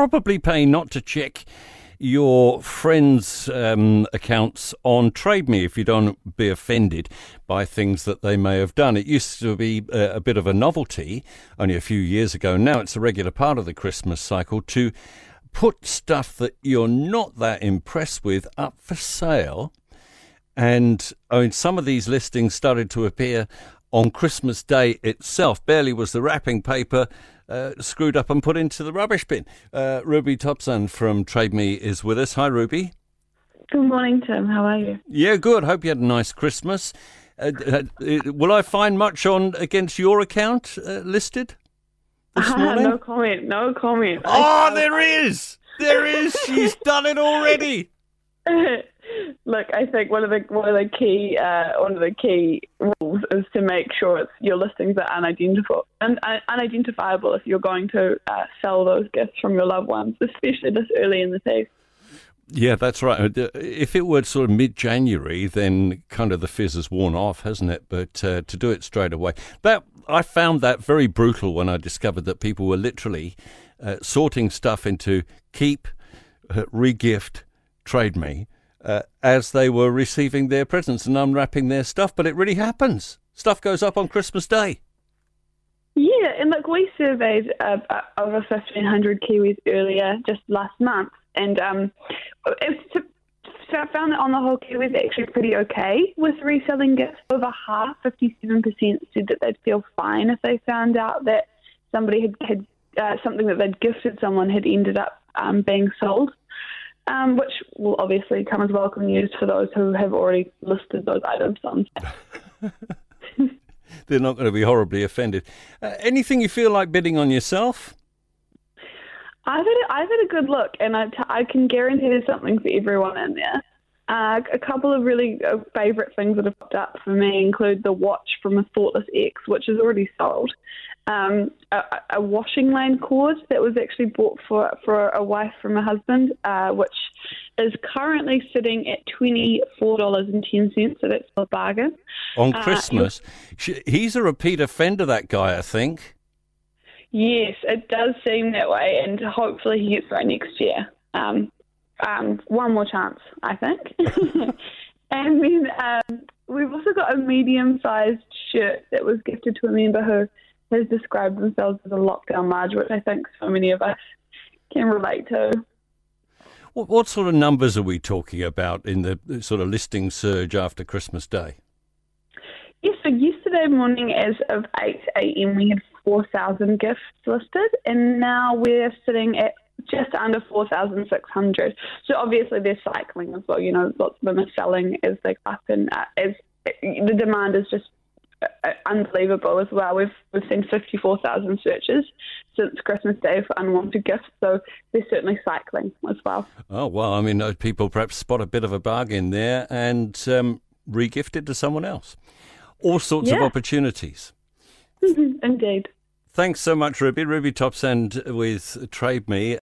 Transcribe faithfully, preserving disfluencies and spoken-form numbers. probably pay not to check your friends' um, accounts on TradeMe if you don't be offended by things that they may have done. It used to be a, a bit of a novelty only a few years ago. Now it's a regular part of the Christmas cycle to put stuff that you're not that impressed with up for sale. And I mean, some of these listings started to appear on Christmas Day itself. Barely was the wrapping paper uh, screwed up and put into the rubbish bin. Uh, Ruby Topsen from TradeMe is with us. Hi, Ruby. Good morning, Tim. How are you? Yeah, good. Hope you had a nice Christmas. Uh, uh, will I find much on against your account uh, listed this morning? No comment. No comment. Oh, there is. There is. She's done it already. Look, I think one of the one of the key uh, one of the key rules is to make sure it's, your listings are unidentifiable and un- unidentifiable if you're going to uh, sell those gifts from your loved ones, especially this early in the season. Yeah, that's right. If it were sort of mid-January, then kind of the fizz has worn off, hasn't it? But uh, to do it straight away, that I found that very brutal when I discovered that people were literally uh, sorting stuff into keep, uh, re-gift, trade me. Uh, as they were receiving their presents and unwrapping their stuff. But it really happens. Stuff goes up on Christmas Day. Yeah, and look, we surveyed uh, over fifteen hundred Kiwis earlier, just last month, and um, it's, I found that on the whole, Kiwis are actually pretty okay with reselling gifts. Over half, fifty-seven percent, said that they'd feel fine if they found out that somebody had, had uh, something that they'd gifted someone had ended up um, being sold. Um, which will obviously come as welcome news for those who have already listed those items on. They're not going to be horribly offended. Uh, anything you feel like bidding on yourself? I've had a, I've had a good look, and I, t- I can guarantee there's something for everyone in there. Uh, a couple of really uh, favourite things that have popped up for me include the watch from a Thoughtless Ex, which is already sold, um, a, a washing line cord that was actually bought for for a wife from a husband, uh, which is currently sitting at twenty-four dollars and ten cents, so that's a bargain. On Christmas. Uh, he's a repeat offender, that guy, I think. Yes, it does seem that way, and hopefully he gets right next year. Um Um, one more chance, I think. And then um, we've also got a medium-sized shirt that was gifted to a member who has described themselves as a lockdown large, which I think so many of us can relate to. What, what sort of numbers are we talking about in the sort of listing surge after Christmas Day? Yes, so yesterday morning as of eight a.m. we had four thousand gifts listed, and now we're sitting at just under four thousand six hundred. So obviously they're cycling as well. You know, lots of them are selling as they go up, and uh, as the demand is just uh, unbelievable as well. We've we've seen fifty-four thousand searches since Christmas Day for unwanted gifts. So they're certainly cycling as well. Oh well, I mean, people perhaps spot a bit of a bargain there and um, re-gift it to someone else. All sorts yeah. of opportunities. Indeed. Thanks so much, Ruby. Ruby Topsen with TradeMe.